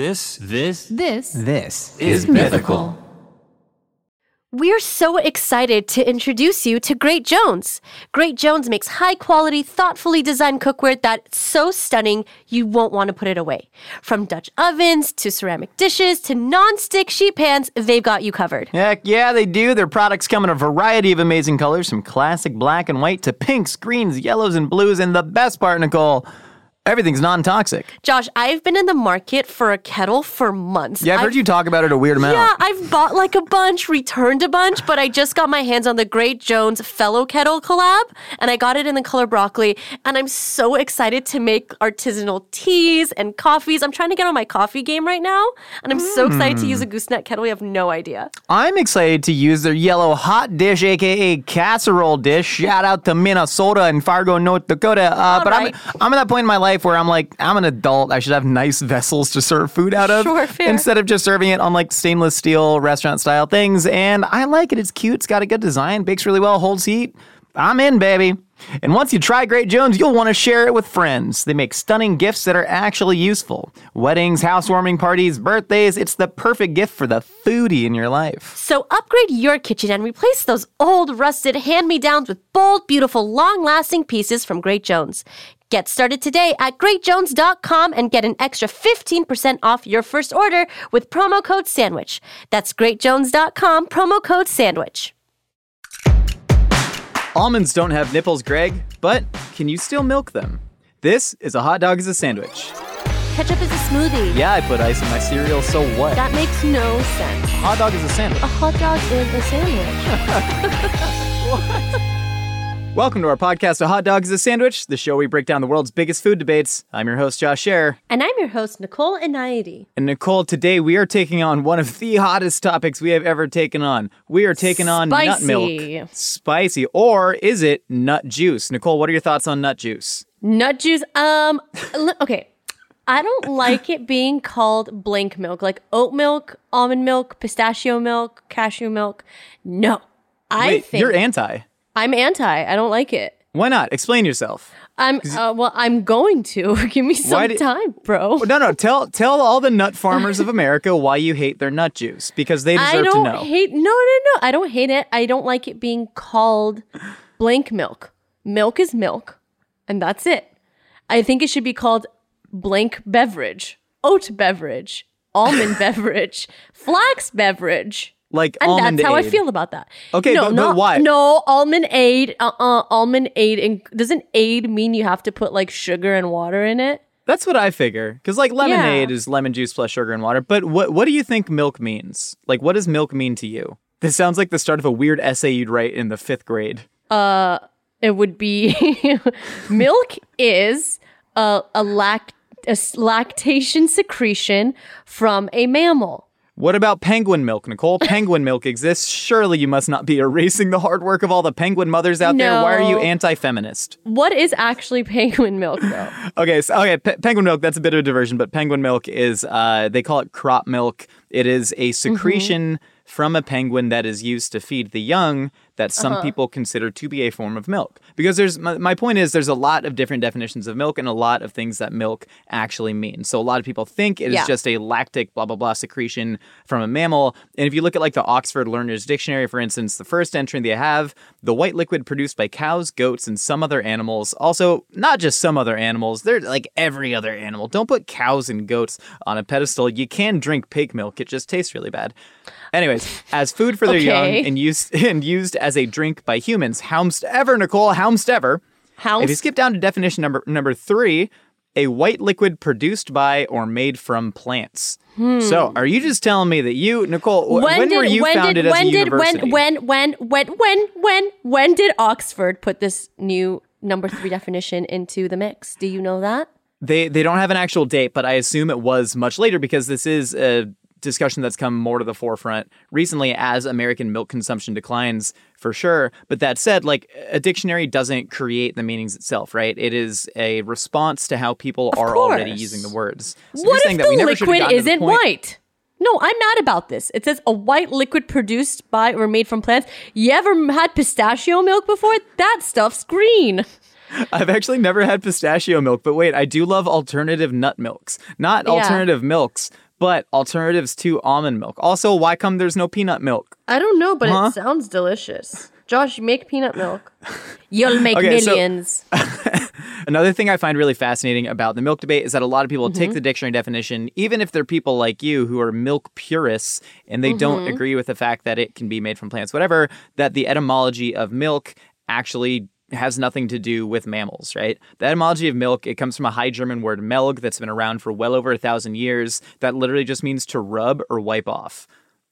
This is mythical. We're so excited to introduce you to Great Jones. Great Jones makes high-quality, thoughtfully designed cookware that's so stunning you won't want to put it away. From Dutch ovens to ceramic dishes to non-stick sheet pans, they've got you covered. Heck yeah, they do. Their products come in a variety of amazing colors, from classic black and white to pinks, greens, yellows, and blues. And the best part, Nicole, everything's non-toxic. Josh, I've been in the market for a kettle for months. Yeah, I've heard you talk about it a weird amount. Yeah, I've bought like a bunch, returned a bunch, but I just got my hands on the Great Jones Fellow Kettle collab, and I got it in the color broccoli, and I'm so excited to make artisanal teas and coffees. I'm trying to get on my coffee game right now, and I'm so excited to use a gooseneck kettle. We have no idea. I'm excited to use their yellow hot dish, a.k.a. casserole dish. Shout out to Minnesota and Fargo, North Dakota. But right. I'm at that point in my life where I'm like, I'm an adult. I should have nice vessels to serve food out of. Sure, fair. Instead of just serving it on like stainless steel restaurant style things. And I like it. It's cute. It's got a good design. Bakes really well. Holds heat. I'm in, baby. And once you try Great Jones, you'll want to share it with friends. They make stunning gifts that are actually useful. Weddings, housewarming parties, birthdays. It's the perfect gift for the foodie in your life. So upgrade your kitchen and replace those old, rusted hand-me-downs with bold, beautiful, long-lasting pieces from Great Jones. Get started today at greatjones.com and get an extra 15% off your first order with promo code SANDWICH. That's greatjones.com, promo code SANDWICH. Almonds don't have nipples, Greg, but can you still milk them? This is A Hot Dog is a Sandwich. Ketchup is a smoothie. Yeah, I put ice in my cereal, so what? That makes no sense. A hot dog is a sandwich. A hot dog is a sandwich. What? Welcome to our podcast, A Hot Dog is a Sandwich, the show we break down the world's biggest food debates. I'm your host, Josh Air. And I'm your host, Nicole Anaidi. And Nicole, today we are taking on one of the hottest topics we have ever taken on. We are taking on nut milk. Spicy. Or is it nut juice? Nicole, what are your thoughts on nut juice? Nut juice? Okay. I don't like it being called blank milk, like oat milk, almond milk, pistachio milk, cashew milk. No. Wait, you're anti. I'm anti. I don't like it. Why not? Explain yourself. I'm going to. Give me some time, bro. No. Tell all the nut farmers of America why you hate their nut juice, because they deserve to know. No. I don't hate it. I don't like it being called blank milk. Milk is milk, and that's it. I think it should be called blank beverage, oat beverage, almond beverage, flax beverage. Like and almond that's how aid. I feel about that. Okay, no, but why? No, almond aid. Almond aid. And doesn't aid mean you have to put like sugar and water in it? That's what I figure. Because like lemonade is lemon juice plus sugar and water. But what do you think milk means? Like, what does milk mean to you? This sounds like the start of a weird essay you'd write in the fifth grade. It would be milk is a lactation secretion from a mammal. What about penguin milk, Nicole? Penguin milk exists. Surely you must not be erasing the hard work of all the penguin mothers out there. Why are you anti-feminist? What is actually penguin milk, though? Penguin milk, that's a bit of a diversion, but penguin milk is, they call it crop milk. It is a secretion from a penguin that is used to feed the young that some people consider to be a form of milk. Because my point is there's a lot of different definitions of milk and a lot of things that milk actually means. So a lot of people think it is just a lactic blah, blah, blah secretion from a mammal. And if you look at like the Oxford Learner's Dictionary, for instance, the first entry they have, the white liquid produced by cows, goats, and some other animals. Also, not just some other animals. They're like every other animal. Don't put cows and goats on a pedestal. You can drink pig milk. It just tastes really bad. Anyways, as food for their young and used as a drink by humans. Howmstever, Nicole, howmstever. If you skip down to definition number 3, a white liquid produced by or made from plants. So are you just telling me that you, Nicole, when were you founded as a university? When did Oxford put this new number 3 definition into the mix? Do you know that? They don't have an actual date, but I assume it was much later because this is a discussion that's come more to the forefront recently as American milk consumption declines, for sure. But that said, like, a dictionary doesn't create the meanings itself, right? It is a response to how people are already using the words. So what if the liquid isn't white? No, I'm mad about this. It says a white liquid produced by or made from plants. You ever had pistachio milk before? That stuff's green. I've actually never had pistachio milk, but wait, I do love alternative nut milks. Not alternative milks, but alternatives to almond milk. Also, why come there's no peanut milk? I don't know, but it sounds delicious. Josh, you make peanut milk. You'll make millions. So, another thing I find really fascinating about the milk debate is that a lot of people take the dictionary definition, even if they're people like you who are milk purists and they don't agree with the fact that it can be made from plants, whatever, that the etymology of milk actually has nothing to do with mammals, right? The etymology of milk, it comes from a High German word melg that's been around for well over 1,000 years that literally just means to rub or wipe off.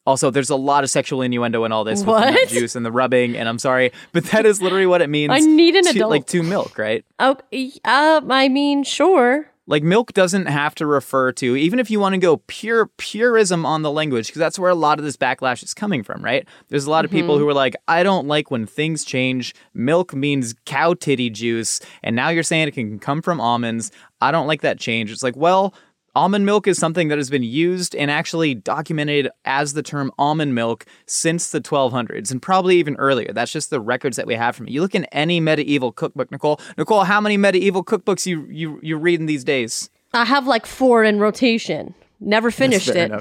Also, there's a lot of sexual innuendo in all this with the juice and the rubbing, and I'm sorry, but that is literally what it means. I need an adult. Like, to milk, right? Oh, I mean, sure. Like, milk doesn't have to refer to, even if you want to go purism on the language, because that's where a lot of this backlash is coming from, right? There's a lot of people who are like, I don't like when things change. Milk means cow titty juice, and now you're saying it can come from almonds. I don't like that change. It's like, well, almond milk is something that has been used and actually documented as the term almond milk since the 1200s and probably even earlier. That's just the records that we have from it. You look in any medieval cookbook, Nicole. Nicole, how many medieval cookbooks you reading these days? I have like 4 in rotation. Never finished it.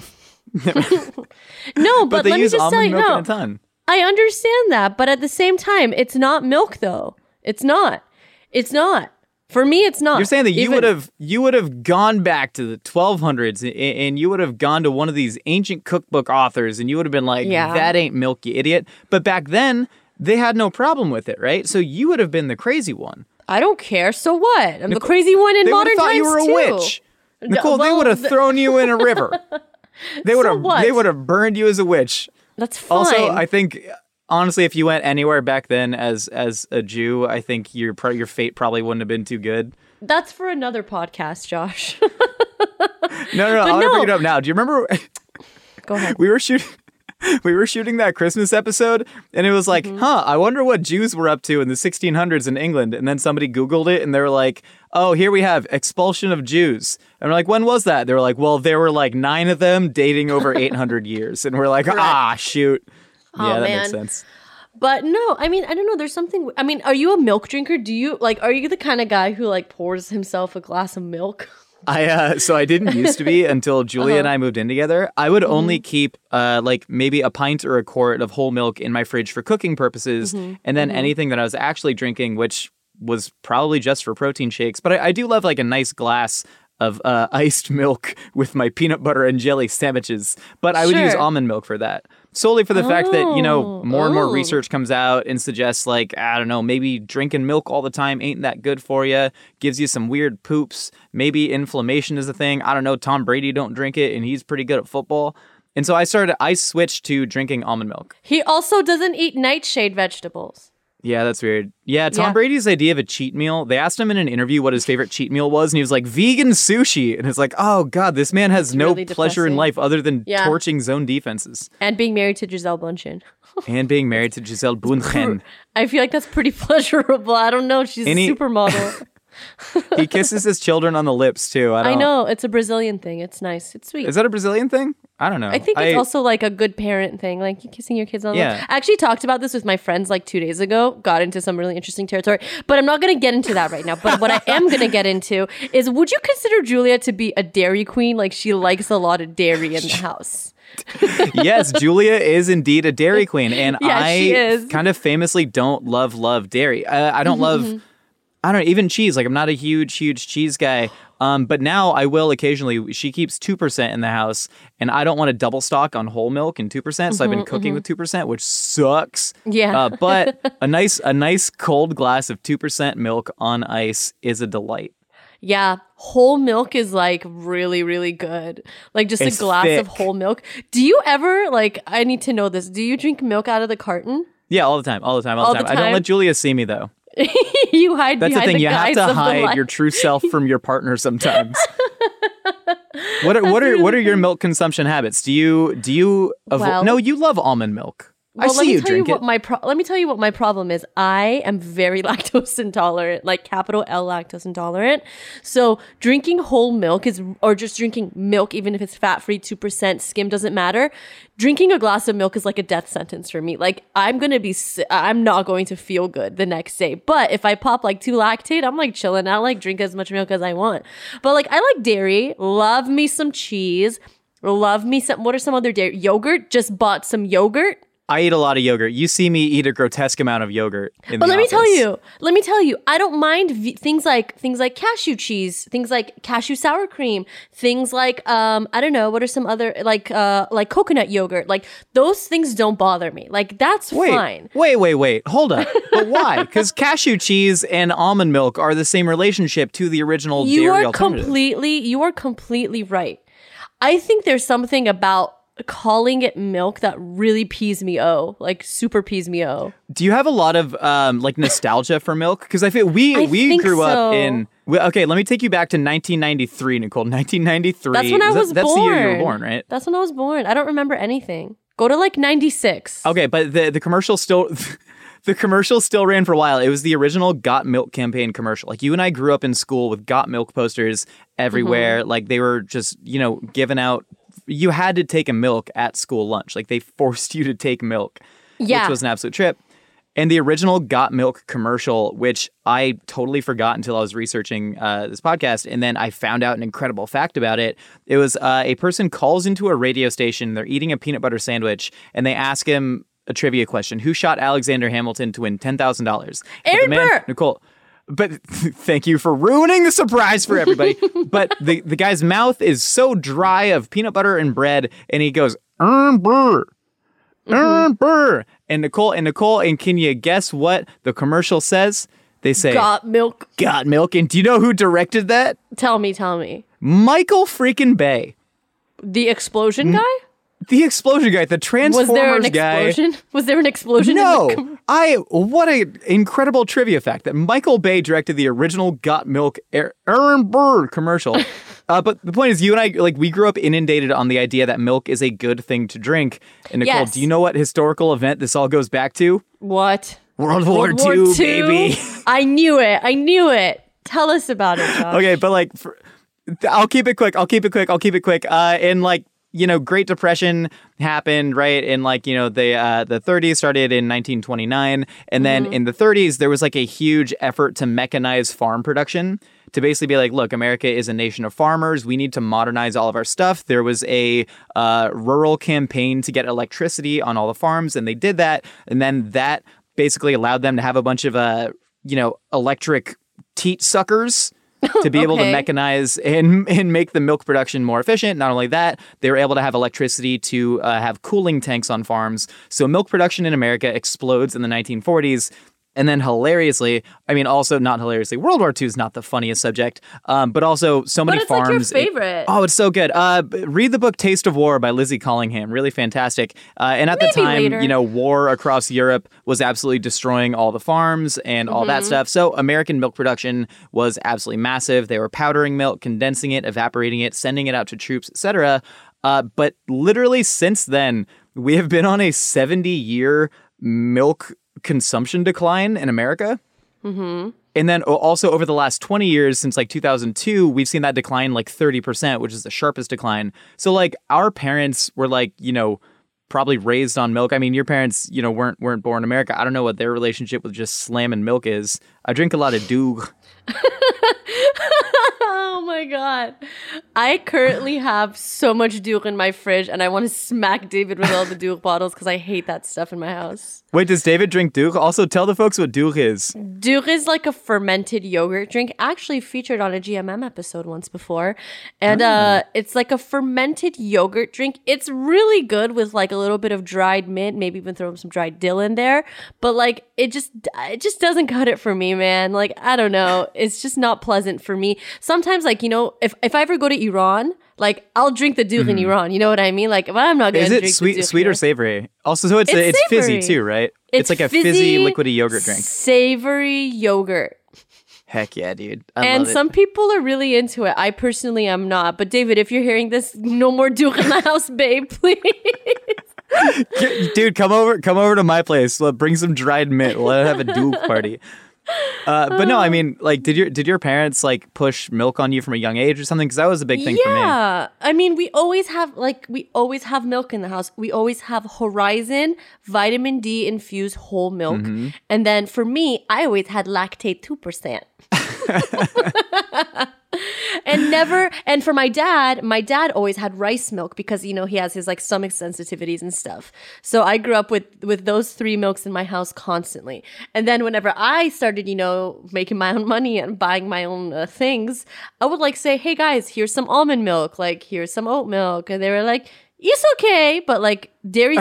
No, but let me just tell you, no, I understand that. But at the same time, it's not milk, though. It's not. For me, it's not. You're saying that you would have gone back to the 1200s and you would have gone to one of these ancient cookbook authors and you would have been like, that ain't milk, you idiot. But back then, they had no problem with it, right? So you would have been the crazy one. I don't care. So what? I'm the crazy one in modern times, too. They would have thought you were a witch. Nicole, they would have thrown you in a river. They would have burned you as a witch. That's fine. Also, I think... honestly, if you went anywhere back then as a Jew, I think your fate probably wouldn't have been too good. That's for another podcast, Josh. No. I'm going to bring it up now. Do you remember? Go ahead. We were shooting that Christmas episode, and it was like, I wonder what Jews were up to in the 1600s in England. And then somebody Googled it, and they were like, oh, here we have expulsion of Jews. And we're like, when was that? They were like, well, there were like 9 of them dating over 800 years. And we're like, shoot. Oh, yeah, that makes sense. But no, I mean, I don't know. There's something. I mean, are you a milk drinker? Are you the kind of guy who like pours himself a glass of milk? So I didn't used to be until Julia and I moved in together. I would only keep like maybe a pint or a quart of whole milk in my fridge for cooking purposes. And then anything that I was actually drinking, which was probably just for protein shakes. But I do love like a nice glass of iced milk with my peanut butter and jelly sandwiches. But I would use almond milk for that. Solely for the fact that, you know, more and more research comes out and suggests, like, I don't know, maybe drinking milk all the time ain't that good for you. Gives you some weird poops. Maybe inflammation is a thing. I don't know. Tom Brady don't drink it, and he's pretty good at football. And so I switched to drinking almond milk. He also doesn't eat nightshade vegetables. Yeah, that's weird. Yeah, Tom Brady's idea of a cheat meal, they asked him in an interview what his favorite cheat meal was, and he was like, vegan sushi. And it's like, oh, God, this man has no pleasure in life other than torching zone defenses. And being married to Gisele Bundchen. I feel like that's pretty pleasurable. I don't know. She's a supermodel. He kisses his children on the lips, too. I know. It's a Brazilian thing. It's nice. It's sweet. Is that a Brazilian thing? I don't know. I think it's also like a good parent thing, like kissing your kids on the lips. I actually talked about this with my friends like 2 days ago, got into some really interesting territory, but I'm not going to get into that right now. But what I am going to get into is, would you consider Julia to be a dairy queen? Like, she likes a lot of dairy in the house. Yes, Julia is indeed a dairy queen. And I kind of famously don't love dairy. I don't love... I don't know, even cheese. Like, I'm not a huge cheese guy. But now I will occasionally. She keeps 2% in the house, and I don't want to double stock on whole milk and 2%. So I've been cooking with 2%, which sucks. Yeah. But a nice cold glass of 2% milk on ice is a delight. Yeah, whole milk is like really, really good. Like, just it's a glass thick of whole milk. Do you ever like? I need to know this. Do you drink milk out of the carton? Yeah, all the time. I don't let Julia see me though. You hide. That's behind the thing. You have to hide your true self from your partner sometimes. What are your milk consumption habits? Do you no, you love almond milk. Well, I see you drink it. Let me tell you what my problem is. I am very lactose intolerant, like capital L lactose intolerant. So drinking whole milk or just drinking milk, even if it's fat-free, 2%, skim, doesn't matter. Drinking a glass of milk is like a death sentence for me. Like, I'm not going to feel good the next day. But if I pop like 2 Lactaid, I'm like chilling. I like drink as much milk as I want. But like, I like dairy. Love me some cheese. Love me some. What are some other dairy? Yogurt. Just bought some yogurt. I eat a lot of yogurt. You see me eat a grotesque amount of yogurt. Let me tell you, I don't mind things like cashew cheese, things like cashew sour cream, things like I don't know, what are some other like coconut yogurt? Like those things don't bother me. Like that's fine. Wait. Hold up. But why? Because cashew cheese and almond milk are the same relationship to the original dairy alternative. You are completely right. I think there's something about calling it milk that really pees me oh, like super pees me oh. Do you have a lot of like nostalgia for milk? Because I feel we grew up in. Okay, let me take you back to 1993, Nicole. 1993. That's when I was born. That's the year you were born, right? That's when I was born. I don't remember anything. Go to like 96. Okay, but the commercial still. The commercial still ran for a while. It was the original Got Milk campaign commercial. Like, you and I grew up in school with Got Milk posters everywhere. Mm-hmm. Like, they were just, you know, given out. You had to take a milk at school lunch. Like, they forced you to take milk, which was an absolute trip. And the original Got Milk commercial, which I totally forgot until I was researching this podcast, and then I found out an incredible fact about it. It was a person calls into a radio station. They're eating a peanut butter sandwich, and they ask him a trivia question. Who shot Alexander Hamilton to win $10,000? Aaron Burr! Nicole. But thank you for ruining the surprise for everybody. But the guy's mouth is so dry of peanut butter and bread, and he goes, Aaron Burr! Aaron Burr! And Nicole, and can you guess what the commercial says? They say, Got Milk. Got Milk. And do you know who directed that? Tell me. Michael freaking Bay. The explosion guy? The explosion guy, the Transformers guy. Was there an explosion? No. What an incredible trivia fact that Michael Bay directed the original Got Milk Aaron Burr commercial. But the point is, you and I, like, we grew up inundated on the idea that milk is a good thing to drink. And Nicole, yes. Do you know what historical event this all goes back to? What? World War II, baby. I knew it. Tell us about it, Josh. Okay, but like, I'll keep it quick. And like, you know, Great Depression happened, right? And like, you know, the 30s started in 1929. And then in the 30s, there was like a huge effort to mechanize farm production, to basically be like, look, America is a nation of farmers. We need to modernize all of our stuff. There was a rural campaign to get electricity on all the farms. And they did that. And then that basically allowed them to have a bunch of, electric teat suckers to be able to mechanize and make the milk production more efficient. Not only that, they were able to have electricity to have cooling tanks on farms. So milk production in America explodes in the 1940s. And then hilariously, I mean, also not hilariously, World War II is not the funniest subject, but also so many farms. But it's like your favorite. It's so good. Read the book Taste of War by Lizzie Collingham. Really fantastic. And at the time, later, you know, war across Europe was absolutely destroying all the farms and all that stuff. So American milk production was absolutely massive. They were powdering milk, condensing it, evaporating it, sending it out to troops, etc. But literally since then, we have been on a 70-year milk consumption decline in America. And then also over the last 20 years, since like 2002, we've seen that decline like 30%, which is the sharpest decline. So like our parents were like, you know, probably raised on milk. I mean, your parents, you know, weren't born in America. I don't know what their relationship with just slamming milk is. I drink a lot of Doog. Oh my God. I currently have so much Doog in my fridge, and I want to smack David with all the Doog bottles because I hate that stuff in my house. Wait, does David drink Doog? Also, tell the folks what Doog is. Doog is like a fermented yogurt drink, actually featured on a GMM episode once before. And it's like a fermented yogurt drink. It's really good with like a little bit of dried mint, maybe even throw some dried dill in there. But like, it just doesn't cut it for me, man. Like, I don't know. It's just not pleasant for me. Sometimes, like, you know, if I ever go to Iran, like, I'll drink the Doog in Iran. You know what I mean? Like, well, I'm not going to drink the Doog. Is it sweet or savory? Also, so it's fizzy too, right? It's like a fizzy, liquidy yogurt drink. Savory yogurt. Heck yeah, dude. I love it. Some people are really into it. I personally am not. But David, if you're hearing this, no more Doog in the house, babe, please. Dude, come over to my place. Bring some dried mint. We'll have a Doog party. But no, I mean, like, did your parents like push milk on you from a young age or something? Because that was a big thing for me. Yeah, I mean, we always have milk in the house. We always have Horizon vitamin D infused whole milk, and then for me, I always had Lactaid 2%. And for my dad always had rice milk because, you know, he has his like stomach sensitivities and stuff. So I grew up with those three milks in my house constantly. And then whenever I started, you know, making my own money and buying my own things, I would like say, hey guys, here's some almond milk, like here's some oat milk. And they were like, it's okay, but like dairy,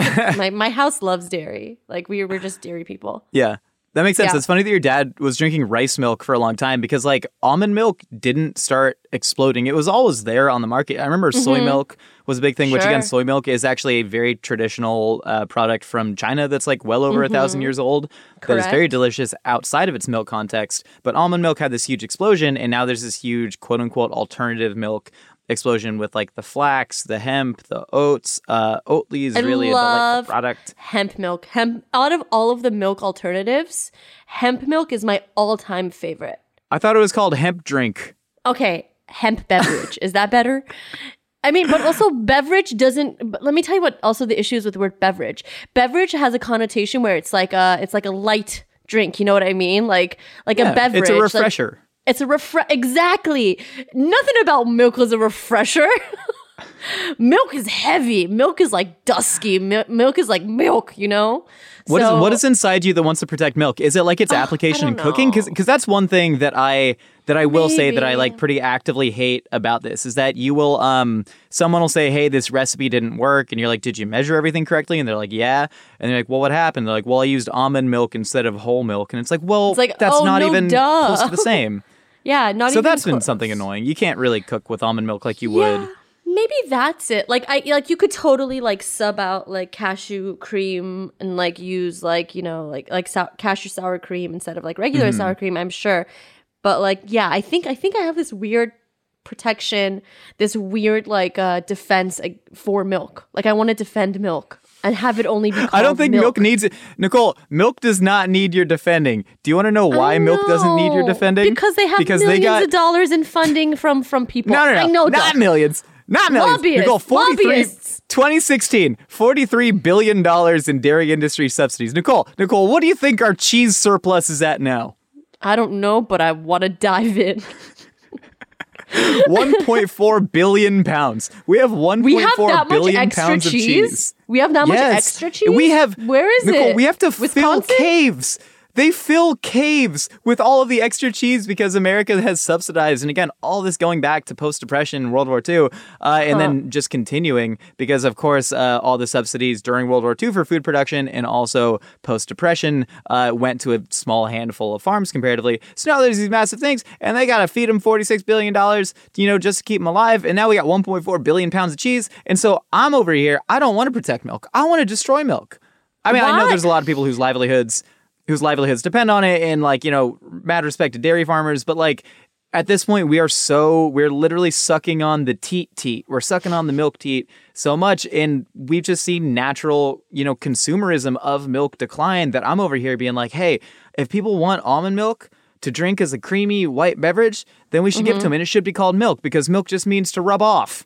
my house loves dairy. Like we're just dairy people. Yeah. That makes sense. Yeah. It's funny that your dad was drinking rice milk for a long time because like almond milk didn't start exploding. It was always there on the market. I remember soy milk was a big thing, which again, soy milk is actually a very traditional product from China that's like well over 1,000 years old. Correct. That is very delicious outside of its milk context. But almond milk had this huge explosion, and now there's this huge quote unquote alternative milk explosion with like the flax, the hemp, the oats. Oatly is really a delightful product. Hemp milk. Out of all of the milk alternatives, hemp milk is my all-time favorite. I thought it was called hemp drink. Okay, hemp beverage. Is that better? I mean, but also beverage doesn't. Let me tell you what. Also, the issue is with the word beverage. Beverage has a connotation where it's like a light drink. You know what I mean? Like a beverage. It's a refresher. Exactly. Nothing about milk is a refresher. Milk is heavy. Milk is like dusky. Milk is like milk, you know? What is inside you that wants to protect milk? Is it like its application in cooking? Because that's one thing that I will say that I like pretty actively hate about this is that you will, someone will say, hey, this recipe didn't work. And you're like, did you measure everything correctly? And they're like, yeah. And they're like, well, what happened? They're like, well, I used almond milk instead of whole milk. And it's like, well, it's like, that's close to the same. Yeah, not even so that's been something annoying. You can't really cook with almond milk like you would. Maybe that's it. Like I like you could totally like sub out like cashew cream and like use like, you know, like cashew sour cream instead of like regular sour cream, I'm sure. But like, yeah, I think I have this weird protection, this weird like defense for milk. Like I want to defend milk. And have it only be called I don't think milk needs it. Nicole, milk does not need your defending. Do you want to know why milk doesn't need your defending? Because they have millions of dollars in funding from people. No. I know not millions. Not millions. Lobbyists. Nicole, lobbyists. 2016, $43 billion in dairy industry subsidies. Nicole, what do you think our cheese surplus is at now? I don't know, but I want to dive in. 1.4 billion pounds. We have 1.4 billion pounds of cheese. We have that much extra cheese? We have, where is Nicole, it? We have to fill caves. They fill caves with all of the extra cheese because America has subsidized. And again, all this going back to post-depression and World War II and then just continuing because, of course, all the subsidies during World War II for food production and also post-depression went to a small handful of farms comparatively. So now there's these massive things and they got to feed them $46 billion, you know, just to keep them alive. And now we got 1.4 billion pounds of cheese. And so I'm over here. I don't want to protect milk. I want to destroy milk. I mean, what? I know there's a lot of people whose livelihoods depend on it and, like, you know, mad respect to dairy farmers. But, like, at this point, we're literally sucking on the teat. We're sucking on the milk teat so much. And we've just seen natural, you know, consumerism of milk decline that I'm over here being like, hey, if people want almond milk to drink as a creamy white beverage, then we should give it to them. And it should be called milk because milk just means to rub off.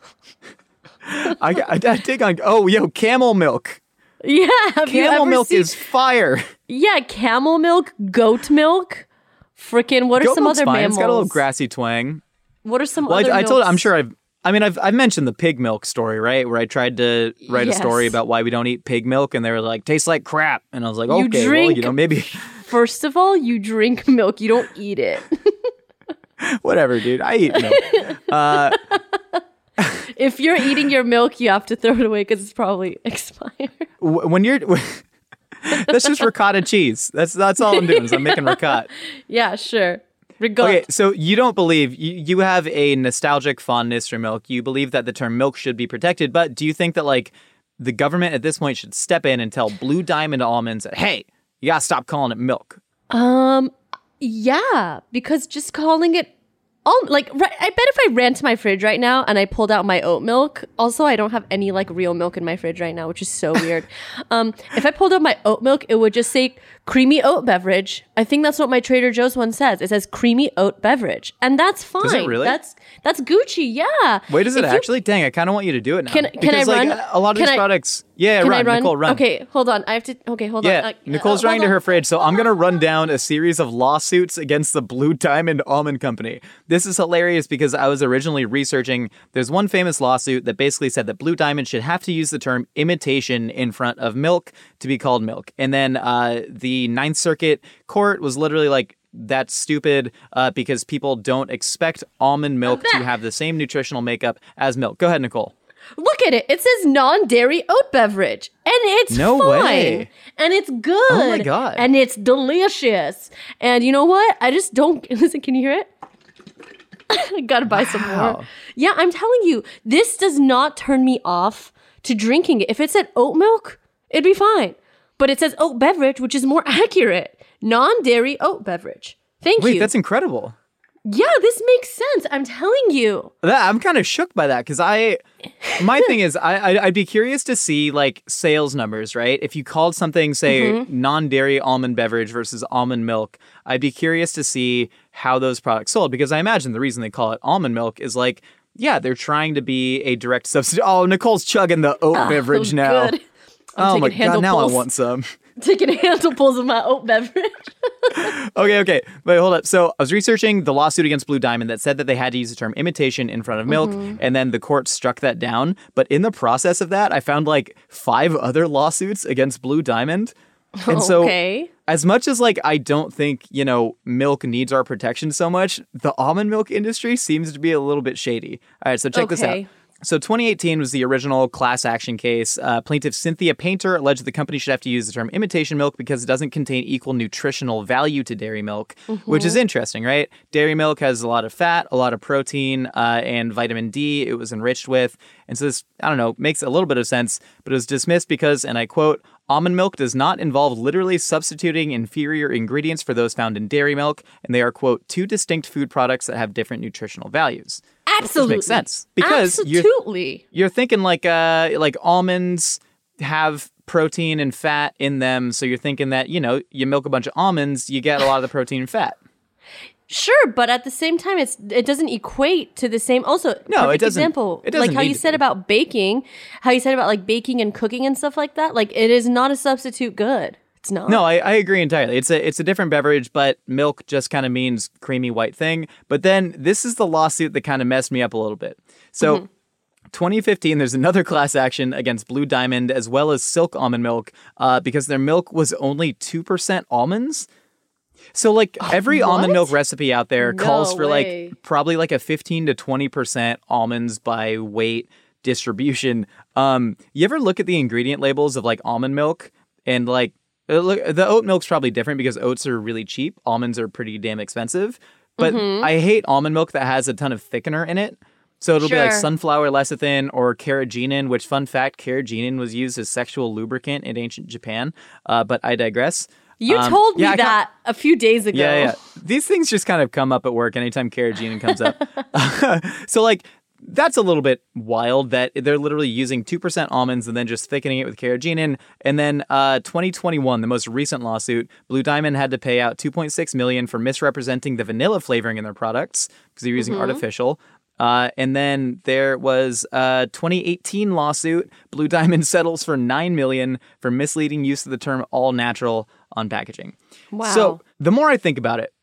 I dig on... Oh, yo, camel milk. Yeah, camel milk is fire. Yeah, camel milk, goat milk. Freaking, what are some other mammals? It's got a little grassy twang. What are some other milks? I'm sure I've... I mean, I've mentioned the pig milk story, right? Where I tried to write a story about why we don't eat pig milk, and they were like, "Tastes like crap," and I was like, "Okay, maybe." First of all, you drink milk; you don't eat it. Whatever, dude. I eat milk. If you're eating your milk, you have to throw it away because it's probably expired. When you're, that's just ricotta cheese. That's all I'm doing is I'm making ricotta. Yeah, sure. Okay, so you don't believe, you have a nostalgic fondness for milk. You believe that the term milk should be protected, but do you think that, like, the government at this point should step in and tell Blue Diamond Almonds that, hey, you gotta stop calling it milk? Yeah, because just calling it, I bet if I ran to my fridge right now and I pulled out my oat milk, also I don't have any, like, real milk in my fridge right now, which is so weird. If I pulled out my oat milk, it would just say creamy oat beverage. I think that's what my Trader Joe's one says. It says creamy oat beverage. And that's fine. Is it really? That's Gucci, yeah. Wait, is it actually? Dang, I kind of want you to do it now. Can I run? A lot of these products... Yeah, run, Nicole, run. Okay, hold on. I have to... Okay, hold on. Nicole's running to her fridge, so I'm going to run down a series of lawsuits against the Blue Diamond Almond Company. This is hilarious because I was originally researching... There's one famous lawsuit that basically said that Blue Diamond should have to use the term imitation in front of milk to be called milk. And then the Ninth Circuit Court was literally like, that's stupid because people don't expect almond milk to have the same nutritional makeup as milk. Go ahead, Nicole. Look at it. It says non-dairy oat beverage. And it's fine. Way. And it's good. Oh, my God. And it's delicious. And you know what? I just don't... Listen, can you hear it? I gotta buy some more. Yeah, I'm telling you, this does not turn me off to drinking it. If it said oat milk, it'd be fine. But it says oat beverage, which is more accurate. Non-dairy oat beverage. Wait, that's incredible. Yeah, this makes sense. I'm telling you. I'm kind of shook by that because my thing is I'd be curious to see like sales numbers, right? If you called something, say, non-dairy almond beverage versus almond milk, I'd be curious to see how those products sold because I imagine the reason they call it almond milk is like, yeah, they're trying to be a direct substitute. Oh, Nicole's chugging the oat beverage now. Good. Oh my God, now I want some. Taking handle pulls of my oat beverage. Okay. Wait, hold up. So I was researching the lawsuit against Blue Diamond that said that they had to use the term imitation in front of milk, and then the court struck that down. But in the process of that, I found like 5 other lawsuits against Blue Diamond. And so as much as like I don't think, you know, milk needs our protection so much, the almond milk industry seems to be a little bit shady. All right, so check this out. So 2018 was the original class action case. Plaintiff Cynthia Painter alleged the company should have to use the term imitation milk because it doesn't contain equal nutritional value to dairy milk, which is interesting, right? Dairy milk has a lot of fat, a lot of protein, and vitamin D it was enriched with. And so this, I don't know, makes a little bit of sense, but it was dismissed because, and I quote, almond milk does not involve literally substituting inferior ingredients for those found in dairy milk, and they are, quote, 2 distinct food products that have different nutritional values. Absolutely. Which makes sense. Because you're thinking like almonds have protein and fat in them, so you're thinking that, you know, you milk a bunch of almonds, you get a lot of the protein and fat. Sure, but at the same time, it doesn't equate to the same. Also, no, it doesn't. Example, it doesn't like how you said about baking, how you said about like baking and cooking and stuff like that. Like it is not a substitute good. It's not. No, I agree entirely. It's a different beverage, but milk just kind of means creamy white thing. But then this is the lawsuit that kind of messed me up a little bit. So. 2015, there's another class action against Blue Diamond as well as Silk almond milk because their milk was only 2% almonds. So, like, every almond milk recipe out there calls for, like, probably, like, a 15 to 20% almonds by weight distribution. You ever look at the ingredient labels of, like, almond milk? And, like, the oat milk's probably different because oats are really cheap. Almonds are pretty damn expensive. But I hate almond milk that has a ton of thickener in it. So it'll be like sunflower lecithin or carrageenan, which, fun fact, carrageenan was used as sexual lubricant in ancient Japan. But I digress. You told me that a few days ago. Yeah. These things just kind of come up at work anytime carrageenan comes up. So, like, that's a little bit wild that they're literally using 2% almonds and then just thickening it with carrageenan. And then 2021, the most recent lawsuit, Blue Diamond had to pay out $2.6 million for misrepresenting the vanilla flavoring in their products because they were using artificial. And then there was a 2018 lawsuit. Blue Diamond settles for $9 million for misleading use of the term all natural on packaging. Wow. So the more I think about it,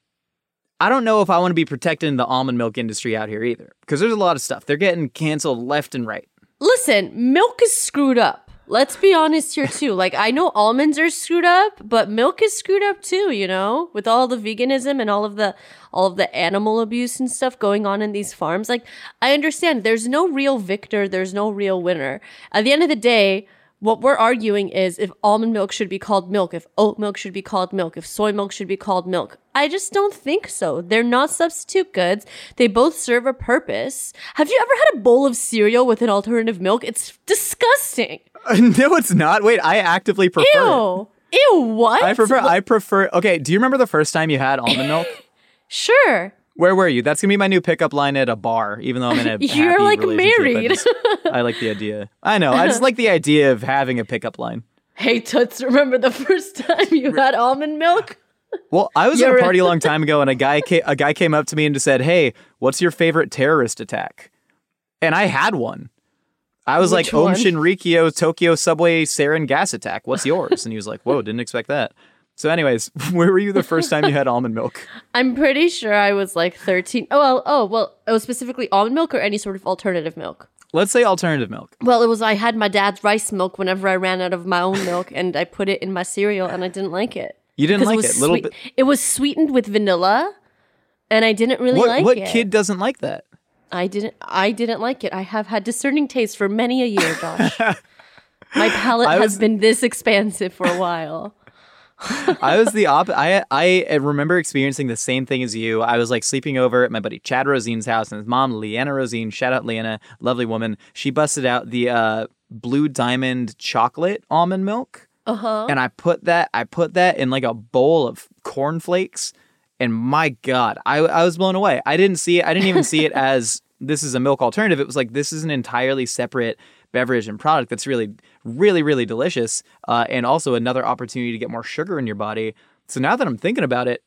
I don't know if I want to be protected in the almond milk industry out here either, because there's a lot of stuff. They're getting canceled left and right. Listen, milk is screwed up. Let's be honest here, too. Like, I know almonds are screwed up, but milk is screwed up, too, you know, with all the veganism and all of the animal abuse and stuff going on in these farms. Like, I understand there's no real victor. There's no real winner. At the end of the day, what we're arguing is if almond milk should be called milk, if oat milk should be called milk, if soy milk should be called milk. I just don't think so. They're not substitute goods. They both serve a purpose. Have you ever had a bowl of cereal with an alternative milk? It's disgusting. No, it's not. Wait, I actively prefer it. Ew, what? I prefer. Okay, do you remember the first time you had almond milk? Sure. Where were you? That's going to be my new pickup line at a bar, even though I'm in a You're like married. I like the idea. I know. I just like the idea of having a pickup line. Hey, Toots, remember the first time you had almond milk? Well, I was at a party a long time ago, and a guy came up to me and just said, hey, what's your favorite terrorist attack? And I had one. I was Which like, Om Shinrikyo, Tokyo subway sarin gas attack. What's yours? And he was like, whoa, didn't expect that. So anyways, where were you the first time you had almond milk? I'm pretty sure I was like 13. Oh, well, it was specifically almond milk or any sort of alternative milk? Let's say alternative milk. Well, it was I had my dad's rice milk whenever I ran out of my own milk, and I put it in my cereal, and I didn't like it. You didn't like it? Little bit. It was sweetened with vanilla, and I didn't really like it. What kid doesn't like that? I didn't like it. I have had discerning taste for many a year, Josh. My palate has been this expansive for a while. I was the opposite. I remember experiencing the same thing as you. I was like sleeping over at my buddy Chad Rosine's house, and his mom, Leanna Rosine, shout out Leanna, lovely woman. She busted out the Blue Diamond chocolate almond milk, and I put that in like a bowl of cornflakes, and my God, I was blown away. I didn't even see it as this is a milk alternative. It was like this is an entirely separate beverage and product that's really, really, really delicious, and also another opportunity to get more sugar in your body. So now that I'm thinking about it,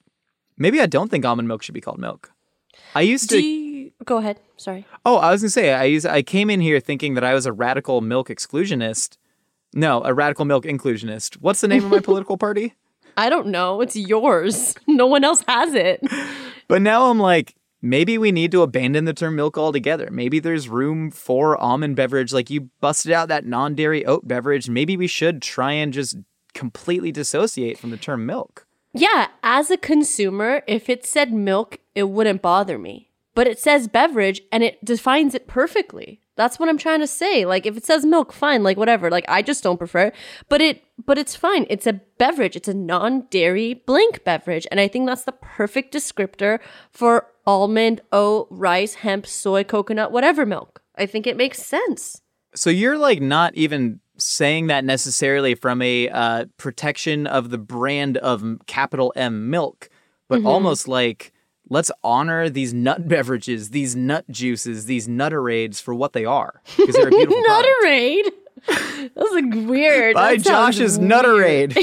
maybe I don't think almond milk should be called milk. Go ahead. Sorry. Oh, I was going to say, I came in here thinking that I was a radical milk exclusionist. No, a radical milk inclusionist. What's the name of my political party? I don't know. It's yours. No one else has it. But now I'm like, maybe we need to abandon the term milk altogether. Maybe there's room for almond beverage. Like you busted out that non-dairy oat beverage. Maybe we should try and just completely dissociate from the term milk. Yeah, as a consumer, if it said milk, it wouldn't bother me. But it says beverage and it defines it perfectly. That's what I'm trying to say. Like if it says milk, fine, like whatever. Like I just don't prefer it. But it's fine. It's a beverage. It's a non-dairy blank beverage. And I think that's the perfect descriptor for almond, oat, rice, hemp, soy, coconut, whatever milk. I think it makes sense. So you're like not even saying that necessarily from a protection of the brand of capital M milk, but almost like let's honor these nut beverages, these nut juices, these Nutterades for what they are. Because they're a beautiful Nutterade? That's like weird. Buy Josh's weird. Nutterade.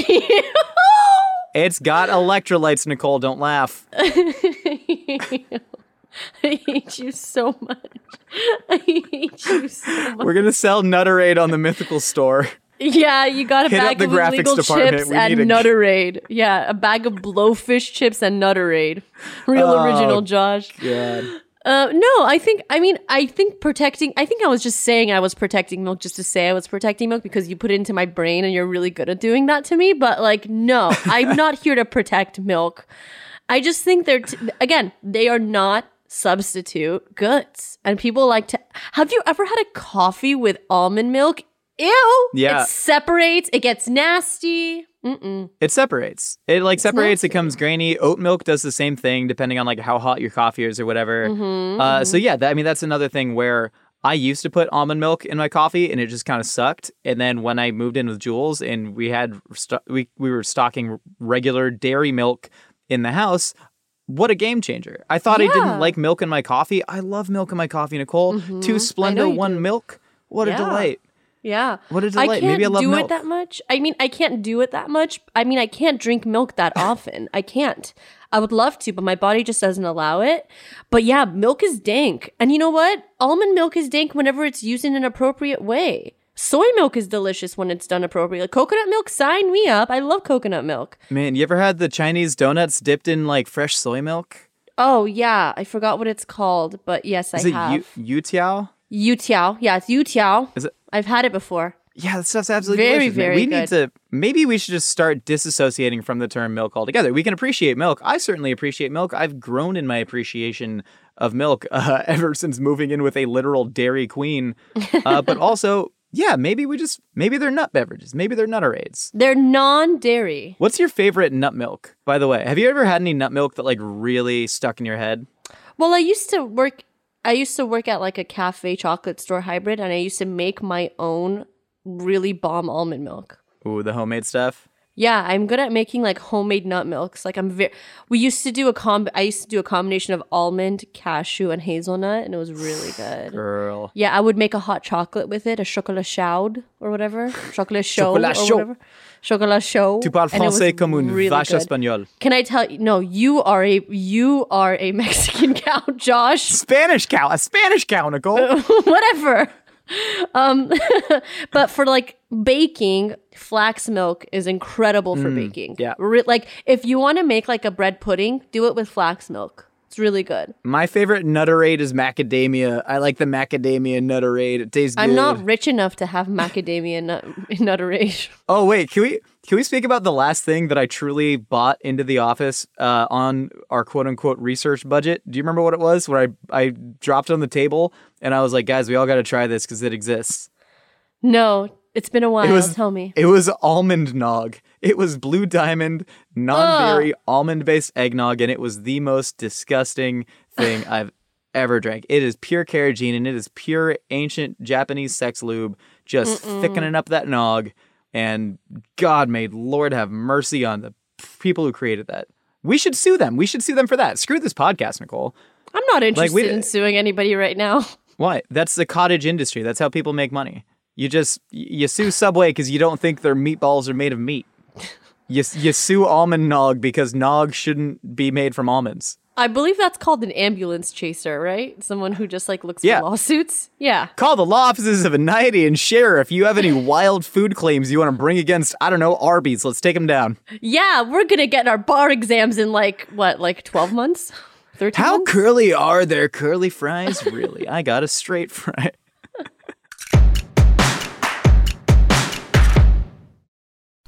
It's got electrolytes, Nicole. Don't laugh. I hate you so much. We're going to sell Nutterade on the Mythical store. Yeah, you got a bag of illegal chips and Nutterade. Yeah, a bag of blowfish chips and Nutterade. Real original, Josh. God. No, I was just saying I was protecting milk just to say I was protecting milk because you put it into my brain and you're really good at doing that to me. But like, no, I'm not here to protect milk. I just think they're, again, they are not substitute goods. And people like to, have you ever had a coffee with almond milk? Ew. Yeah. It separates. It gets nasty. Mm-mm. It separates. It's nasty. It comes grainy. Oat milk does the same thing depending on like how hot your coffee is or whatever. So yeah, that's another thing where I used to put almond milk in my coffee and it just kind of sucked. And then when I moved in with Jules and we had we were stocking regular dairy milk in the house. What a game changer. I thought I didn't like milk in my coffee. I love milk in my coffee, Nicole. Two Splenda, one milk. What a delight. Yeah. What a delight. Maybe I love milk. I can't do it that much. I can't do it that much. I can't drink milk that often. I can't. I would love to, but my body just doesn't allow it. But yeah, milk is dank. And you know what? Almond milk is dank whenever it's used in an appropriate way. Soy milk is delicious when it's done appropriately. Coconut milk, sign me up. I love coconut milk. Man, you ever had the Chinese donuts dipped in like fresh soy milk? Oh, yeah. I forgot what it's called, but yes, I have. Is it yutiao? Yutiao. Yeah, it's yutiao. Is it? I've had it before. Yeah, that stuff's absolutely delicious. Very we good. Need to. Maybe we should just start disassociating from the term milk altogether. We can appreciate milk. I certainly appreciate milk. I've grown in my appreciation of milk ever since moving in with a literal Dairy Queen. But also, yeah, maybe they're nut beverages. Maybe they're Nutterades. They're non-dairy. What's your favorite nut milk, by the way? Have you ever had any nut milk that like really stuck in your head? Well, I used to work at like a cafe chocolate store hybrid, and I used to make my own really bomb almond milk. Ooh, the homemade stuff? Yeah, I'm good at making like homemade nut milks. Like I used to do a combination of almond, cashew, and hazelnut, and it was really good. Girl. Yeah, I would make a hot chocolate with it, a chocolat chaud or whatever. Chocolat chaud or whatever. Chocolat chaud. Tu parles français comme une vache espagnole. Can I tell you? No, you are a Mexican cow, Josh. A Spanish cow, Nicole. Whatever. But for like baking, flax milk is incredible for baking. Yeah. Like if you want to make like a bread pudding, do it with flax milk. It's really good. My favorite Nutterade is macadamia. I like the macadamia Nutterade. It tastes good. I'm not rich enough to have macadamia Nutterade. Oh wait, can we speak about the last thing that I truly bought into the office on our quote unquote research budget? Do you remember what it was? Where I dropped it on the table and I was like, guys, we all got to try this because it exists. No. It's been a while. Tell me. It was almond nog. It was Blue Diamond, non-dairy, almond-based eggnog, and it was the most disgusting thing I've ever drank. It is pure carrageenan, and it is pure ancient Japanese sex lube, just thickening up that nog. And God may Lord have mercy on the people who created that. We should sue them. We should sue them for that. Screw this podcast, Nicole. I'm not interested in suing anybody right now. Why? That's the cottage industry. That's how people make money. You sue Subway because you don't think their meatballs are made of meat. You sue almond nog because nog shouldn't be made from almonds. I believe that's called an ambulance chaser, right? Someone who just like looks for lawsuits. Yeah. Call the law offices of Anaidi and Scherer if you have any wild food claims you want to bring against, I don't know, Arby's. Let's take them down. Yeah, we're going to get our bar exams in like 12 months? 13 How months? Curly are their curly fries? Really? I got a straight fry.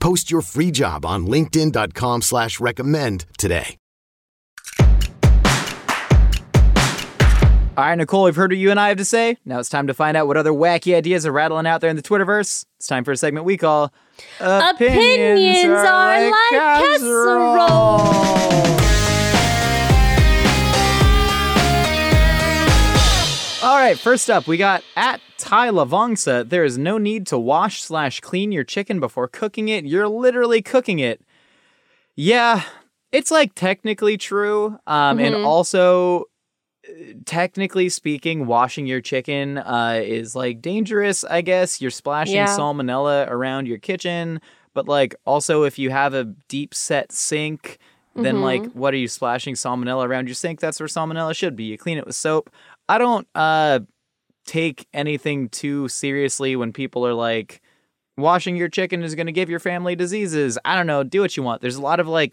Post your free job on linkedin.com/recommend today. All right, Nicole, we've heard what you and I have to say. Now it's time to find out what other wacky ideas are rattling out there in the Twitterverse. It's time for a segment we call Opinions Are Like Casserole. All right, first up, we got at Ty Lavongsa. There is no need to wash/clean your chicken before cooking it. You're literally cooking it. Yeah, it's like technically true. And also... technically speaking, washing your chicken is like dangerous, I guess. You're splashing salmonella around your kitchen, but like also if you have a deep set sink, then like what are you splashing salmonella around your sink? That's where salmonella should be. You clean it with soap. I don't take anything too seriously when people are like, washing your chicken is going to give your family diseases. I don't know. Do what you want. There's a lot of like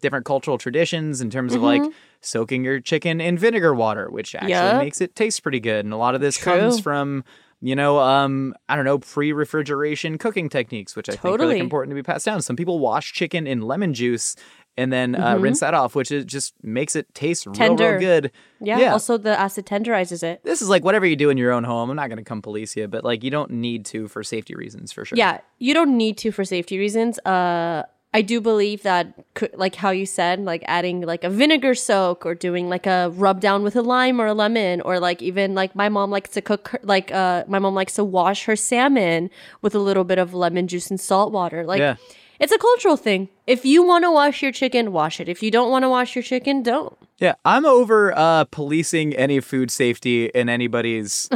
different cultural traditions in terms of like soaking your chicken in vinegar water, which actually makes it taste pretty good. And a lot of this comes from, you know, I don't know, pre-refrigeration cooking techniques, which I think are like important to be passed down. Some people wash chicken in lemon juice and then rinse that off, which is just makes it taste real good. Yeah, also the acid tenderizes it. This is like whatever you do in your own home. I'm not going to come police you, but like you don't need to for safety reasons for sure. Yeah, you don't need to for safety reasons. I do believe that like how you said, like adding like a vinegar soak or doing like a rub down with a lime or a lemon, or like even like my mom likes to cook my mom likes to wash her salmon with a little bit of lemon juice and salt water. Like it's a cultural thing. If you want to wash your chicken, wash it. If you don't want to wash your chicken, don't. Yeah, I'm over policing any food safety in anybody's,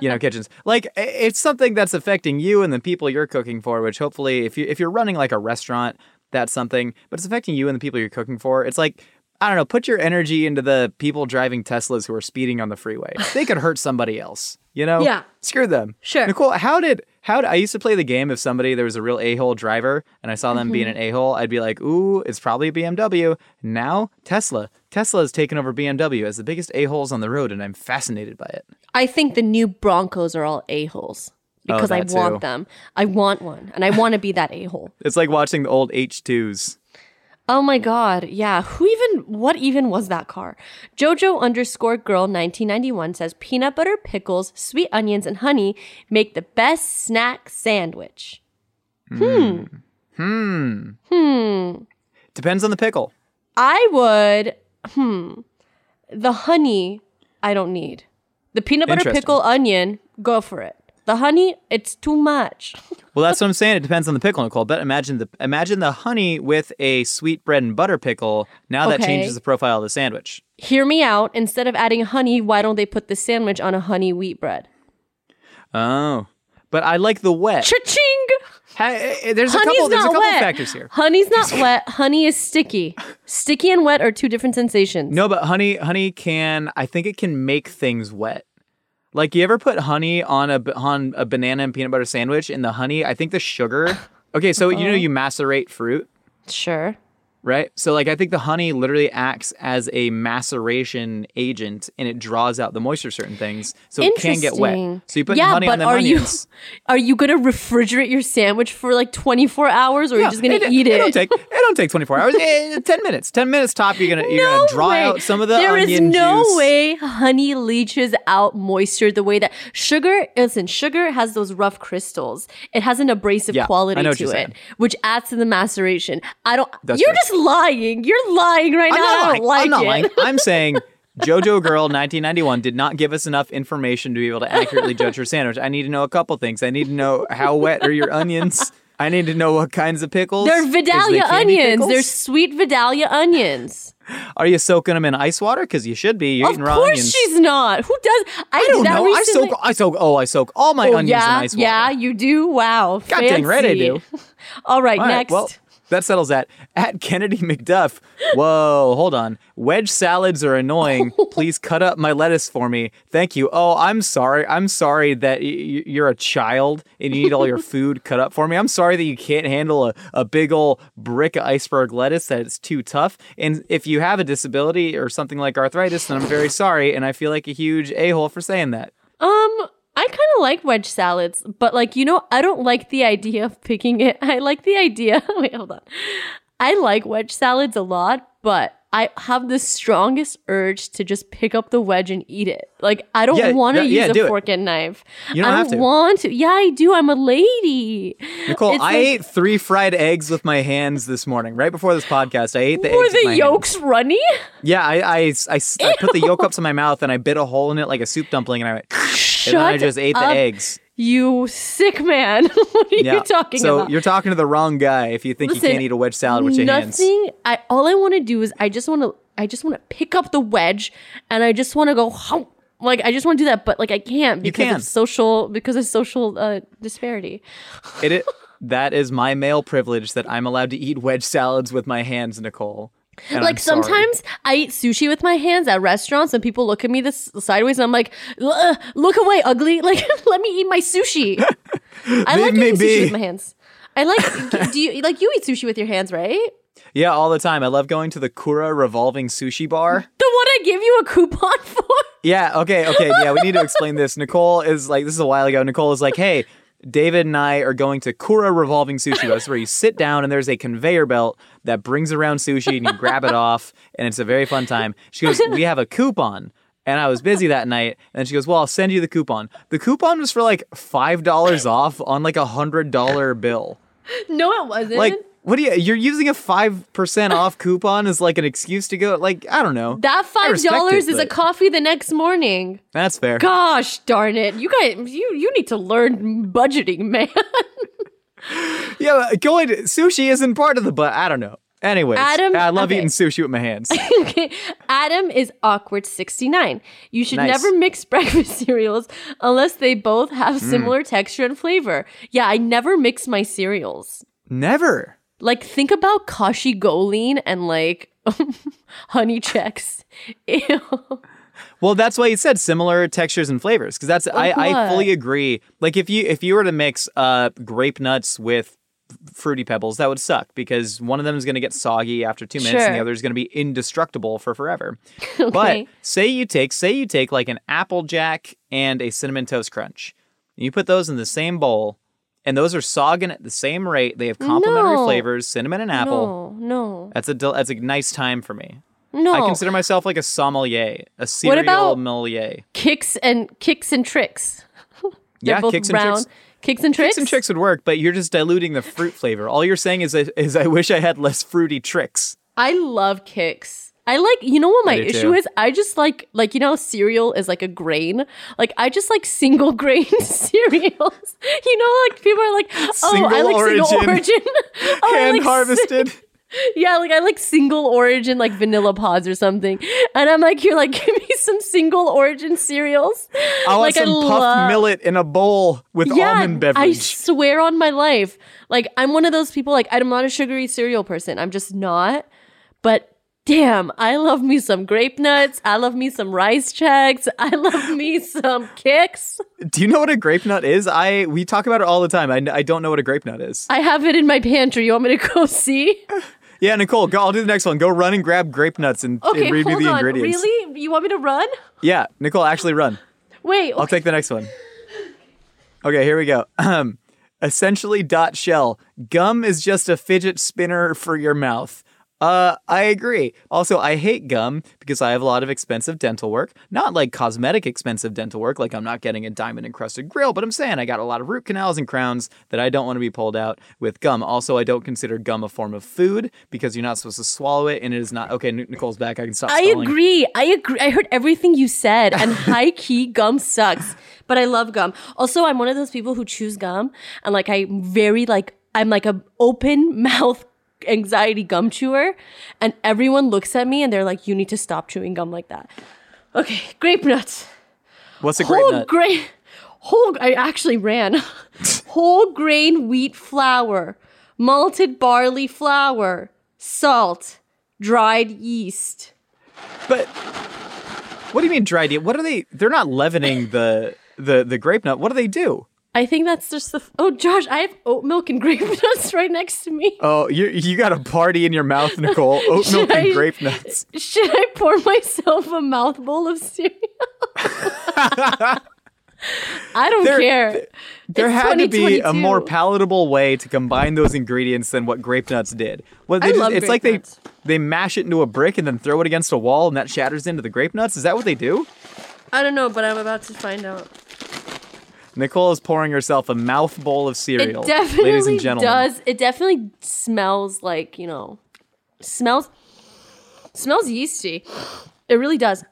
kitchens. Like, it's something that's affecting you and the people you're cooking for, which hopefully if you're running like a restaurant, that's something. But it's affecting you and the people you're cooking for. It's like, I don't know, put your energy into the people driving Teslas who are speeding on the freeway. They could hurt somebody else, Yeah. Screw them. Sure. Nicole, how did I used to play the game if somebody, there was a real a-hole driver and I saw them being an a-hole, I'd be like, ooh, it's probably a BMW. Now, Tesla. Tesla has taken over BMW as the biggest a-holes on the road, and I'm fascinated by it. I think the new Broncos are all a-holes because I want them. I want one, and I want to be that a-hole. It's like watching the old H2s. Oh my God. Yeah. What even was that car? Jojo_girl1991 says peanut butter, pickles, sweet onions, and honey make the best snack sandwich. Depends on the pickle. I would, the honey, I don't need. The peanut butter, pickle, onion, go for it. The honey, it's too much. Well, that's what I'm saying. It depends on the pickle, Nicole. But imagine the honey with a sweet bread and butter pickle. Now that changes the profile of the sandwich. Hear me out. Instead of adding honey, why don't they put the sandwich on a honey wheat bread? Oh, but I like the wet. Cha-ching! There's a couple factors here. Honey's not wet. Honey is sticky. Sticky and wet are two different sensations. No, but honey can, I think it can make things wet. Like, you ever put honey on a banana and peanut butter sandwich, and the honey, I think the sugar... Okay, so you macerate fruit. Sure. Right? So, like, I think the honey literally acts as a maceration agent, and it draws out the moisture of certain things, so it can get wet. So you put honey on the onions. Are you going to refrigerate your sandwich for, like, 24 hours, or are you just going to eat it? It don't take 24 hours. 10 minutes. 10 minutes top, you're gonna draw out some of the onion juice. There is no way honey leaches out moisture the way that... Sugar has those rough crystals. It has an abrasive quality to it, which adds to the maceration. You're just lying. You're lying right now. I'm not lying. I'm saying JoJo Girl 1991 did not give us enough information to be able to accurately judge her sandwich. I need to know a couple things. I need to know how wet are your onions. I need to know what kinds of pickles. They're Vidalia onions. Pickles? They're sweet Vidalia onions. Are you soaking them in ice water? Because you should be. You're eating raw onions. Of course she's not. Who does? I don't know. Recently... I soak all my onions in ice water. Yeah, you do? Wow. God dang right I do. All right, next. Well, that settles that. At Kennedy McDuff. Whoa, hold on. Wedge salads are annoying. Please cut up my lettuce for me. Thank you. Oh, I'm sorry. I'm sorry that you're a child and you need all your food cut up for me. I'm sorry that you can't handle a big old brick of iceberg lettuce, that it's too tough. And if you have a disability or something like arthritis, then I'm very sorry. And I feel like a huge a-hole for saying that. I kind of like wedge salads, but I don't like the idea of picking it. I like the idea. Wait, hold on. I like wedge salads a lot, but I have the strongest urge to just pick up the wedge and eat it. Like, I don't want to use a fork and knife. You don't have to. I want to. Yeah, I do. I'm a lady. Nicole, I ate 3 fried eggs with my hands this morning, right before this podcast. I ate the eggs with my hands. Were the yolks runny? Yeah, I put the yolk up to my mouth and I bit a hole in it like a soup dumpling and I went... And then I just ate the eggs. You sick man. What are you talking about? So you're talking to the wrong guy if you think you can't eat a wedge salad with your hands. All I want to do is I just want to pick up the wedge and I just want to go home. Like, I just want to do that, but I can't because of social disparity. That is my male privilege that I'm allowed to eat wedge salads with my hands, Nicole. And sometimes I eat sushi with my hands at restaurants and people look at me this sideways and I'm like, look away, ugly. Like, let me eat my sushi. I like eating sushi with my hands. I like, you eat sushi with your hands, right? Yeah, all the time. I love going to the Kura Revolving Sushi Bar. The one I gave you a coupon for? Yeah, okay. Yeah, we need to explain this. Nicole is like, this is a while ago. Nicole is like, hey, David and I are going to Kura Revolving Sushi. That's where you sit down and there's a conveyor belt that brings around sushi and you grab it off and it's a very fun time. She goes, we have a coupon. And I was busy that night. And she goes, well, I'll send you the coupon. The coupon was for like $5 off on like $100 bill. No, it wasn't. Like, what you're using a 5% off coupon as like an excuse to go, like, I don't know. That $5 is a coffee the next morning. That's fair. Gosh darn it. You guys, you need to learn budgeting, man. Yeah, but sushi isn't part of the, but I don't know. Anyways, I love eating sushi with my hands. Okay. Adam is awkward 69. You should never mix breakfast cereals unless they both have similar texture and flavor. Yeah, I never mix my cereals. Never. Like, think about Kashi Goline and, like, Honey Chex. Ew. Well, that's why he said similar textures and flavors, because that's I fully agree. Like, if you were to mix grape nuts with Fruity Pebbles, that would suck, because one of them is going to get soggy after 2 minutes, and the other is going to be indestructible for forever. Okay. But say you take like an Apple Jack and a Cinnamon Toast Crunch, and you put those in the same bowl, and those are sogging at the same rate. They have complementary flavors, cinnamon and apple. No. That's a nice time for me. No. I consider myself like a sommelier, a cereal sommelier. Kicks and Tricks. Yeah, Kicks and Tricks. Kicks and Tricks? Kicks and Tricks would work, but you're just diluting the fruit flavor. All you're saying is I wish I had less fruity tricks. I love Kicks. I like, you know what my issue is? I just like, you know, cereal is like a grain. Like, I just like single grain cereals. You know, like people are like, single origin. Hand harvested. Yeah, like I like single origin, like vanilla pods or something. And I'm like, you're like, give me some single origin cereals. I want some puffed millet in a bowl with almond beverage. I swear on my life. Like, I'm one of those people, like, I'm not a sugary cereal person. I'm just not. But damn, I love me some grape nuts. I love me some rice checks. I love me some Kicks. Do you know what a grape nut is? We talk about it all the time. I don't know what a grape nut is. I have it in my pantry. You want me to go see? Yeah, Nicole, I'll do the next one. Go run and grab grape nuts and read me the ingredients. Really? You want me to run? Yeah, Nicole, actually run. Wait. Okay. I'll take the next one. Okay, here we go. Essentially .shell. Gum is just a fidget spinner for your mouth. I agree. Also, I hate gum because I have a lot of expensive dental work. Not like cosmetic expensive dental work, like I'm not getting a diamond encrusted grill, but I'm saying I got a lot of root canals and crowns that I don't want to be pulled out with gum. Also, I don't consider gum a form of food because you're not supposed to swallow it, and it is not. Okay, Nicole's back. I can stop stalling. I agree. I heard everything you said, and high key gum sucks, but I love gum. Also, I'm one of those people who chews gum, and like I'm like a open mouth anxiety gum chewer, and everyone looks at me and they're like, you need to stop chewing gum like that. Okay, grape nuts. What's a grape nut? I actually ran. Whole grain wheat flour, malted barley flour, salt, dried yeast. But what do you mean dried yeast? What are they? They're not leavening the grape nut. What do they do? I think that's just oh, Josh, I have oat milk and grape nuts right next to me. Oh, you got a party in your mouth, Nicole. Oat milk and grape nuts. Should I pour myself a mouthful of cereal? I don't care. There had to be a more palatable way to combine those ingredients than what grape nuts did. Well, nuts. They mash it into a brick and then throw it against a wall, and that shatters into the grape nuts. Is that what they do? I don't know, but I'm about to find out. Nicole is pouring herself a mouthful of cereal. It definitely ladies and gentlemen. Does. It definitely smells like, you know, smells yeasty. It really does.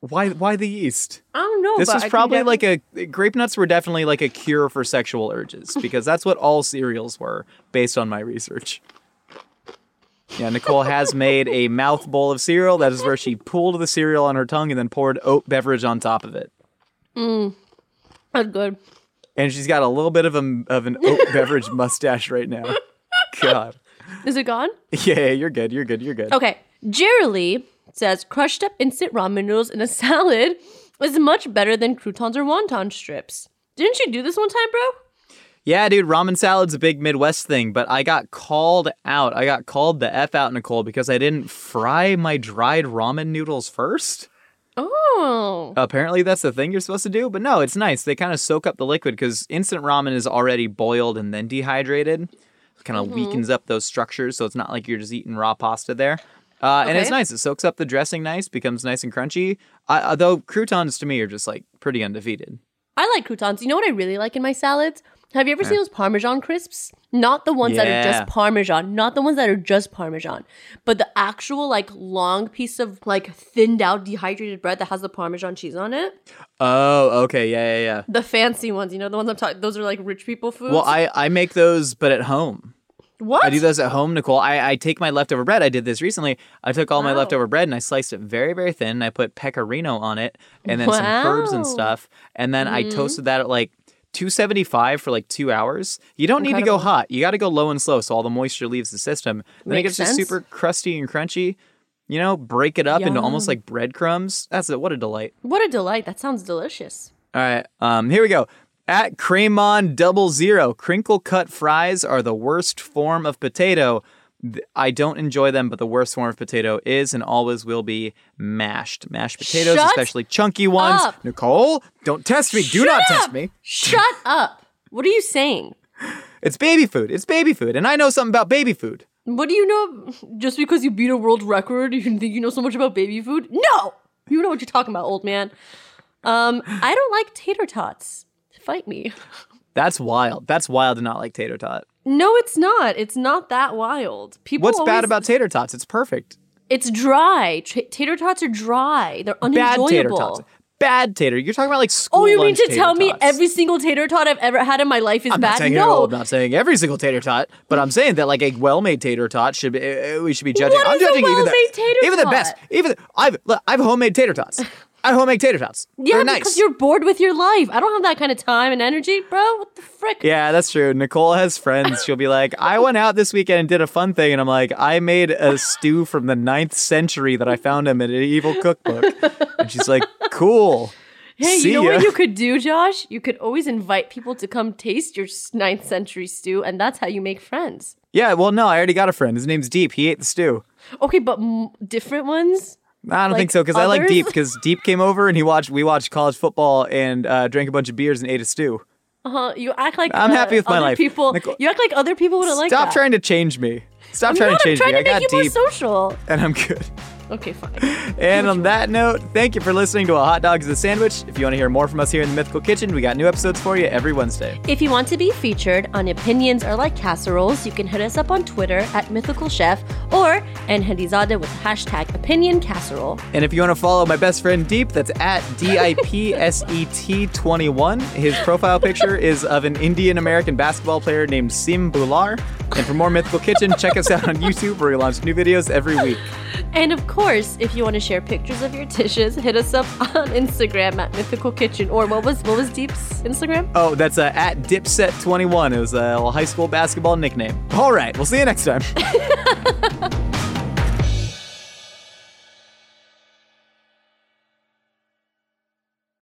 Why the yeast? I don't know. This is probably like grape nuts were definitely like a cure for sexual urges, because that's what all cereals were based on my research. Yeah, Nicole has made a mouthful of cereal. That is where she pulled the cereal on her tongue and then poured oat beverage on top of it. That's good. And she's got a little bit of an oat beverage mustache right now. God. Is it gone? Yeah, you're good. Okay. Jerrily says, crushed up instant ramen noodles in a salad is much better than croutons or wonton strips. Didn't you do this one time, bro? Yeah, dude, ramen salad's a big Midwest thing, but I got called out. I got called the F out, Nicole, because I didn't fry my dried ramen noodles first. Oh. Apparently that's the thing you're supposed to do, but no, it's nice. They kind of soak up the liquid because instant ramen is already boiled and then dehydrated. It kind of weakens up those structures, so it's not like you're just eating raw pasta there. Okay. And it's nice. It soaks up the dressing nice, becomes nice and crunchy. Although croutons to me are just like pretty undefeated. I like croutons. You know what I really like in my salads? Have you ever seen those Parmesan crisps? Not the ones that are just Parmesan. But the actual like long piece of like thinned out dehydrated bread that has the Parmesan cheese on it. Oh, okay. Yeah. The fancy ones. You know, the ones I'm talking, those are like rich people foods. Well, I make those, but at home. What? I do those at home, Nicole. I take my leftover bread. I did this recently. I took all my leftover bread and I sliced it very, very thin. And I put pecorino on it and then some herbs and stuff. And then I toasted that at like 275 for like 2 hours. You don't need to go hot. You got to go low and slow so all the moisture leaves the system. Then it gets just super crusty and crunchy. You know, break it up into almost like breadcrumbs. That's it. What a delight. What a delight. That sounds delicious. All right. Here we go. At Cremon00, crinkle cut fries are the worst form of potato. I don't enjoy them, but the worst form of potato is and always will be mashed potatoes, especially chunky ones. Up. Nicole, don't test me. Do not test me. Shut up. What are you saying? It's baby food. It's baby food. And I know something about baby food. What do you know? Just because you beat a world record, you think you know so much about baby food? No! You know what you're talking about, old man. I don't like tater tots. Fight me. That's wild. That's wild to not like tater tot. No, it's not. It's not that wild. People. What's bad about tater tots? It's perfect. It's dry. Tater tots are dry. They're unenjoyable. Bad tater tots. Bad tater. You're talking about like school lunch tater tots. Oh, you mean to tell me every single tater tot I've ever had in my life is bad? No. I'm not saying every single tater tot, but I'm saying that like a well-made tater tot should be. We should be judging. What is a well-made tater tot? Even the best. Even I've homemade tater tots. I don't make tater tots. Yeah, they're nice. Because you're bored with your life. I don't have that kind of time and energy, bro. What the frick? Yeah, that's true. Nicole has friends. She'll be like, I went out this weekend and did a fun thing. And I'm like, I made a stew from the 9th century that I found in a medieval cookbook. And she's like, cool. Hey, see you know ya. What you could do, Josh? You could always invite people to come taste your 9th century stew. And that's how you make friends. Yeah, well, no, I already got a friend. His name's Deep. He ate the stew. Okay, but different ones? I don't think so, because I like Deep, because Deep came over and we watched college football and drank a bunch of beers and ate a stew. Uh-huh. You act like I'm happy with my life. People, Nicole, you act like other people wouldn't like that. Stop trying to change me. Stop trying to change me. I got Deep. I'm trying to make you more social. And I'm good. Okay, fine. And on that note, thank you for listening to A Hot Dog is a Sandwich. If you want to hear more from us here in the Mythical Kitchen, we got new episodes for you every Wednesday. If you want to be featured on Opinions Are Like Casseroles, you can hit us up on Twitter at Mythical Chef or Hadizadeh with hashtag Opinion Casserole. And if you want to follow my best friend Deep, that's at DIPSET21. His profile picture is of an Indian-American basketball player named Sim Bular. And for more Mythical Kitchen, check us out on YouTube where we launch new videos every week. And of course, if you want to share pictures of your dishes, hit us up on Instagram at Mythical Kitchen. Or what was Deep's Instagram? Oh, that's at Dipset21. It was a high school basketball nickname. All right, we'll see you next time.